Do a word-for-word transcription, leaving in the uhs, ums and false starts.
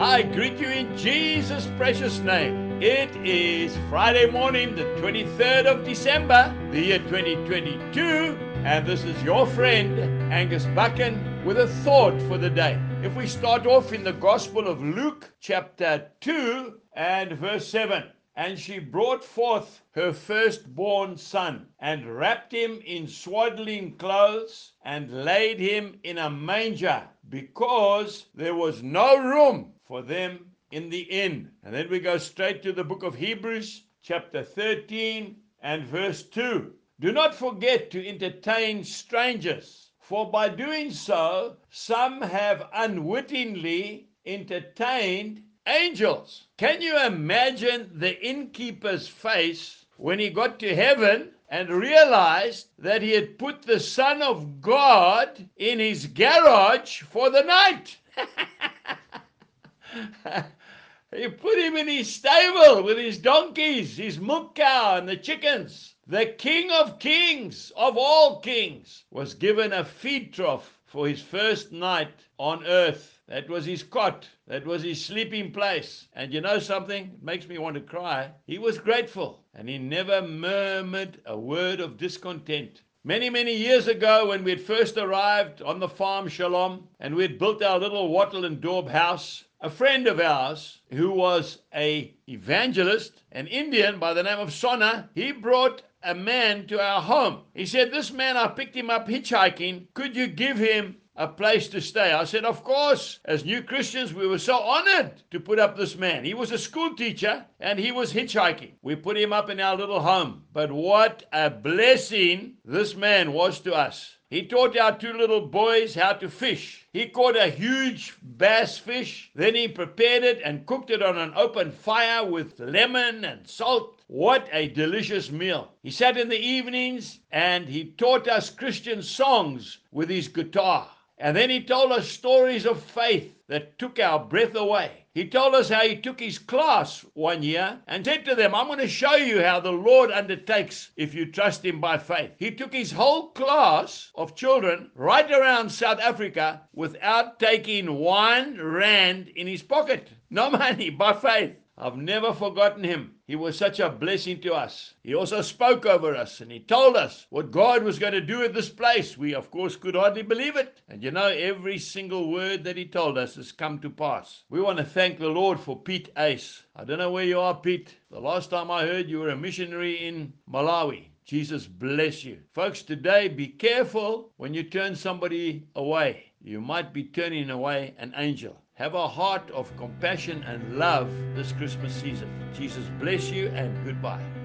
I greet you in Jesus' precious name. It is Friday morning, the twenty-third of December, the year twenty twenty-two, and this is your friend, Angus Buchan, with a thought for the day. If we start off in the Gospel of Luke, chapter two and verse seven. And she brought forth her firstborn son, and wrapped him in swaddling clothes, and laid him in a manger, because there was no room for them in the inn. And then we go straight to the book of Hebrews, chapter thirteen and verse two. Do not forget to entertain strangers, for by doing so, some have unwittingly entertained angels. Can you imagine the innkeeper's face when he got to heaven and realized that he had put the Son of God in his garage for the night? He put him in his stable with his donkeys, his milk cow, and the chickens. The King of Kings, of all kings, was given a feed trough for his first night on earth. That was his cot. That was his sleeping place. And you know something? It makes me want to cry. He was grateful, and he never murmured a word of discontent. Many, many years ago, when we had first arrived on the farm Shalom, and we had built our little wattle and daub house, a friend of ours, who was an evangelist, an Indian by the name of Sonna, he brought a man to our home. He said, "This man, I picked him up hitchhiking. Could you give him a place to stay?" I said, "Of course." As new Christians, we were so honored to put up this man. He was a school teacher and he was hitchhiking. We put him up in our little home. But what a blessing this man was to us. He taught our two little boys how to fish. He caught a huge bass fish. Then he prepared it and cooked it on an open fire with lemon and salt. What a delicious meal. He sat in the evenings and he taught us Christian songs with his guitar. And then he told us stories of faith that took our breath away. He told us how he took his class one year and said to them, "I'm going to show you how the Lord undertakes if you trust him by faith." He took his whole class of children right around South Africa without taking one rand in his pocket. No money, by faith. I've never forgotten him. He was such a blessing to us. He also spoke over us and he told us what God was going to do at this place. We, of course, could hardly believe it. And you know, every single word that he told us has come to pass. We want to thank the Lord for Pete Ace. I don't know where you are, Pete. The last time I heard, you were a missionary in Malawi. Jesus bless you. Folks, today, be careful when you turn somebody away. You might be turning away an angel. Have a heart of compassion and love this Christmas season. Jesus bless you and goodbye.